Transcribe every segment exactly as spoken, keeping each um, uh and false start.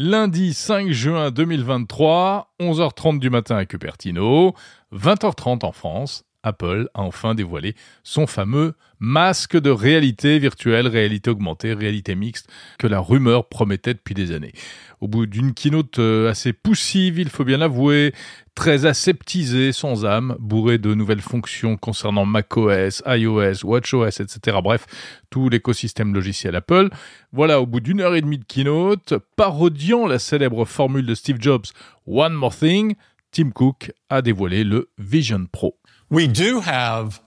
Lundi cinq juin deux mille vingt-trois, onze heures trente du matin à Cupertino, vingt heures trente en France, Apple a enfin dévoilé son fameux masque de réalité virtuelle, réalité augmentée, réalité mixte que la rumeur promettait depuis des années. Au bout d'une keynote assez poussive, il faut bien l'avouer, très aseptisée, sans âme, bourrée de nouvelles fonctions concernant macOS, iOS, watchOS, et cetera. Bref, tout l'écosystème logiciel Apple. Voilà, au bout d'une heure et demie de keynote, parodiant la célèbre formule de Steve Jobs « One more thing », Tim Cook a dévoilé le Vision Pro. We do have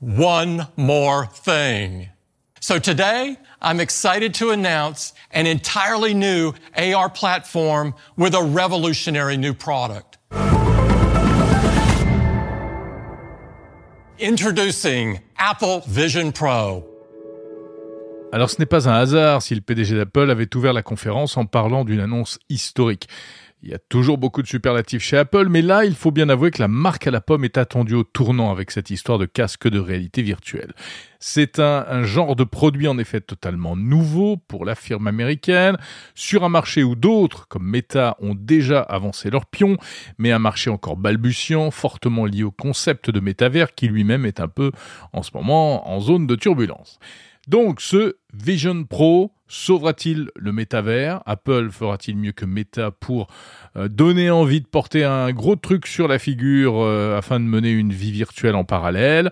one more thing. So today, I'm excited to announce an entirely new A R platform with a revolutionary new product. Introducing Apple Vision Pro. Alors ce n'est pas un hasard si le P D G d'Apple avait ouvert la conférence en parlant d'une annonce historique. Il y a toujours beaucoup de superlatifs chez Apple, mais là, il faut bien avouer que la marque à la pomme est attendue au tournant avec cette histoire de casque de réalité virtuelle. C'est un, un genre de produit en effet totalement nouveau pour la firme américaine, sur un marché où d'autres, comme Meta, ont déjà avancé leur pion, mais un marché encore balbutiant, fortement lié au concept de métavers qui lui-même est un peu, en ce moment, en zone de turbulence. Donc, ce Vision Pro sauvera-t-il le métavers ? Apple fera-t-il mieux que Meta pour euh, donner envie de porter un gros truc sur la figure euh, afin de mener une vie virtuelle en parallèle ?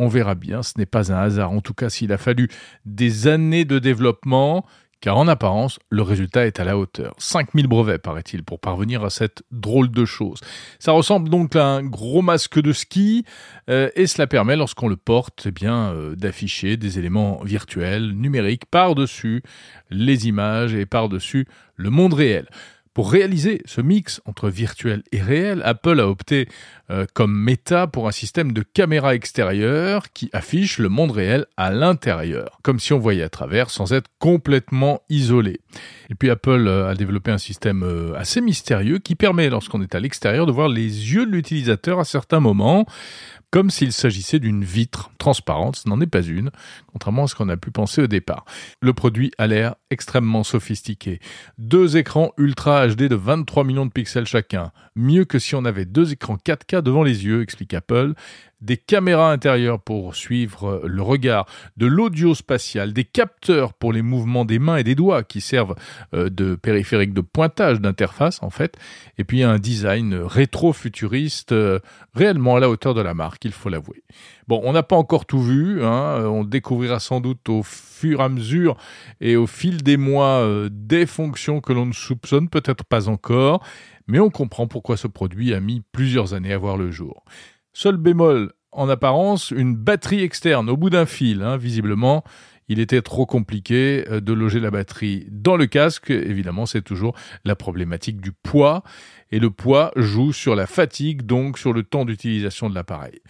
On verra bien, ce n'est pas un hasard. En tout cas, s'il a fallu des années de développement, car en apparence, le résultat est à la hauteur. cinq mille brevets, paraît-il, pour parvenir à cette drôle de chose. Ça ressemble donc à un gros masque de ski, euh, et cela permet, lorsqu'on le porte, eh bien, euh, d'afficher des éléments virtuels, numériques, par-dessus les images et par-dessus le monde réel. Pour réaliser ce mix entre virtuel et réel, Apple a opté euh, comme Meta pour un système de caméra extérieure qui affiche le monde réel à l'intérieur, comme si on voyait à travers sans être complètement isolé. Et puis Apple a développé un système assez mystérieux qui permet, lorsqu'on est à l'extérieur, de voir les yeux de l'utilisateur à certains moments, comme s'il s'agissait d'une vitre transparente. Ce n'en est pas une, contrairement à ce qu'on a pu penser au départ. Le produit a l'air extrêmement sophistiqué. Deux écrans Ultra H D de vingt-trois millions de pixels chacun. Mieux que si on avait deux écrans quatre K devant les yeux, explique Apple. Des caméras intérieures pour suivre le regard, de l'audio spatial, des capteurs pour les mouvements des mains et des doigts qui servent de périphérique de pointage, d'interface en fait, et puis un design rétro-futuriste réellement à la hauteur de la marque, il faut l'avouer. Bon, on n'a pas encore tout vu, hein, on découvrira sans doute au fur et à mesure et au fil des mois euh, des fonctions que l'on ne soupçonne peut-être pas encore, mais on comprend pourquoi ce produit a mis plusieurs années à voir le jour. Seul bémol, en apparence, une batterie externe au bout d'un fil. Hein, visiblement, il était trop compliqué de loger la batterie dans le casque. Évidemment, c'est toujours la problématique du poids. Et le poids joue sur la fatigue, donc sur le temps d'utilisation de l'appareil.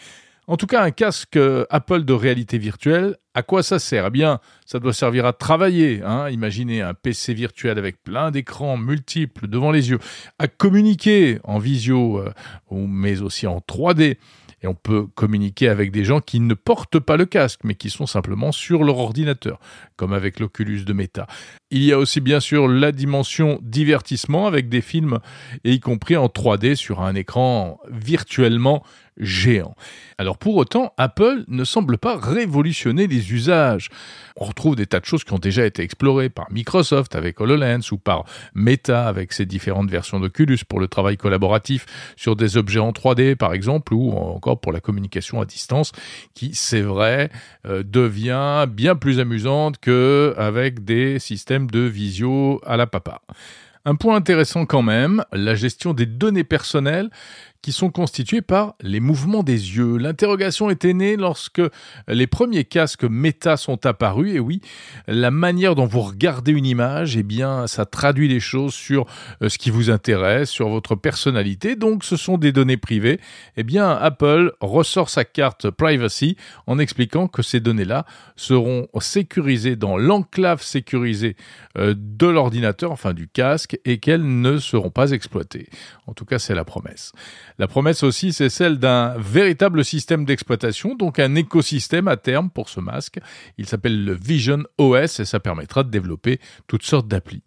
En tout cas, un casque Apple de réalité virtuelle, à quoi ça sert ? Eh bien, ça doit servir à travailler, hein, imaginez un P C virtuel avec plein d'écrans multiples devant les yeux, à communiquer en visio, mais aussi en trois D. Et on peut communiquer avec des gens qui ne portent pas le casque, mais qui sont simplement sur leur ordinateur, comme avec l'Oculus de Meta. Il y a aussi bien sûr la dimension divertissement avec des films, et y compris en trois D sur un écran virtuellement géant. Alors pour autant, Apple ne semble pas révolutionner les usages. On retrouve des tas de choses qui ont déjà été explorées par Microsoft avec HoloLens ou par Meta avec ses différentes versions d'Oculus pour le travail collaboratif sur des objets en trois D par exemple, ou encore pour la communication à distance qui, c'est vrai, euh, devient bien plus amusante qu'avec des systèmes de visio à la papa. Un point intéressant quand même, la gestion des données personnelles qui sont constituées par les mouvements des yeux. L'interrogation était née lorsque les premiers casques Meta sont apparus. Et oui, la manière dont vous regardez une image, eh bien, ça traduit des choses sur ce qui vous intéresse, sur votre personnalité. Donc, ce sont des données privées. Eh bien, Apple ressort sa carte Privacy en expliquant que ces données-là seront sécurisées dans l'enclave sécurisée de l'ordinateur, enfin du casque, et qu'elles ne seront pas exploitées. En tout cas, c'est la promesse. La promesse aussi, c'est celle d'un véritable système d'exploitation, donc un écosystème à terme pour ce masque. Il s'appelle le Vision O S et ça permettra de développer toutes sortes d'applis.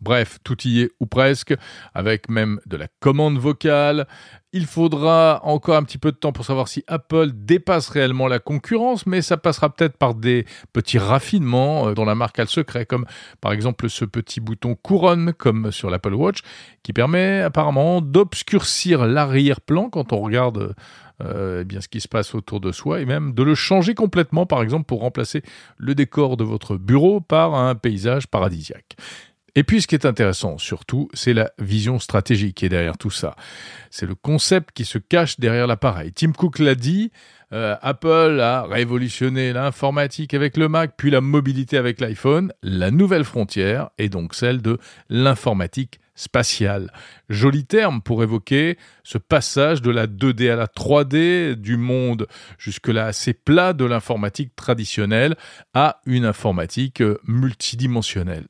Bref, tout y est ou presque, avec même de la commande vocale. Il faudra encore un petit peu de temps pour savoir si Apple dépasse réellement la concurrence, mais ça passera peut-être par des petits raffinements dont la marque a le secret, comme par exemple ce petit bouton couronne, comme sur l'Apple Watch, qui permet apparemment d'obscurcir l'arrière-plan quand on regarde euh, eh bien, ce qui se passe autour de soi, et même de le changer complètement, par exemple pour remplacer le décor de votre bureau par un paysage paradisiaque. Et puis, ce qui est intéressant, surtout, c'est la vision stratégique qui est derrière tout ça. C'est le concept qui se cache derrière l'appareil. Tim Cook l'a dit, euh, Apple a révolutionné l'informatique avec le Mac, puis la mobilité avec l'iPhone. La nouvelle frontière est donc celle de l'informatique spatiale. Joli terme pour évoquer ce passage de la deux D à la trois D, du monde jusque-là assez plat de l'informatique traditionnelle à une informatique multidimensionnelle.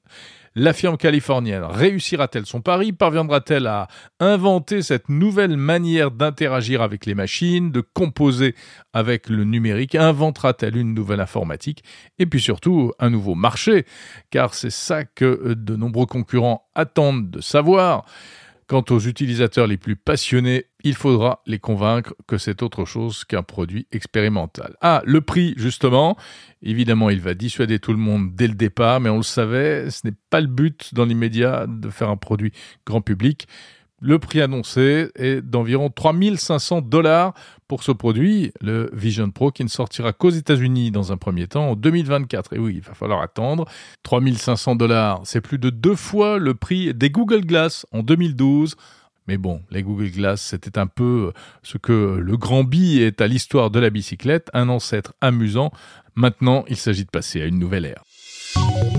La firme californienne réussira-t-elle son pari? Parviendra-t-elle à inventer cette nouvelle manière d'interagir avec les machines, de composer avec le numérique? Inventera-t-elle une nouvelle informatique? Et puis surtout, un nouveau marché, car c'est ça que de nombreux concurrents attendent de savoir. Quant aux utilisateurs les plus passionnés, il faudra les convaincre que c'est autre chose qu'un produit expérimental. Ah, le prix, justement. Évidemment, il va dissuader tout le monde dès le départ, mais on le savait, ce n'est pas le but dans l'immédiat de faire un produit grand public. Le prix annoncé est d'environ trois mille cinq cents dollars pour ce produit, le Vision Pro, qui ne sortira qu'aux États-Unis dans un premier temps en deux mille vingt-quatre. Et oui, il va falloir attendre. trois mille cinq cents dollars, c'est plus de deux fois le prix des Google Glass en deux mille douze. Mais bon, les Google Glass, c'était un peu ce que le Grand B est à l'histoire de la bicyclette, un ancêtre amusant. Maintenant, il s'agit de passer à une nouvelle ère.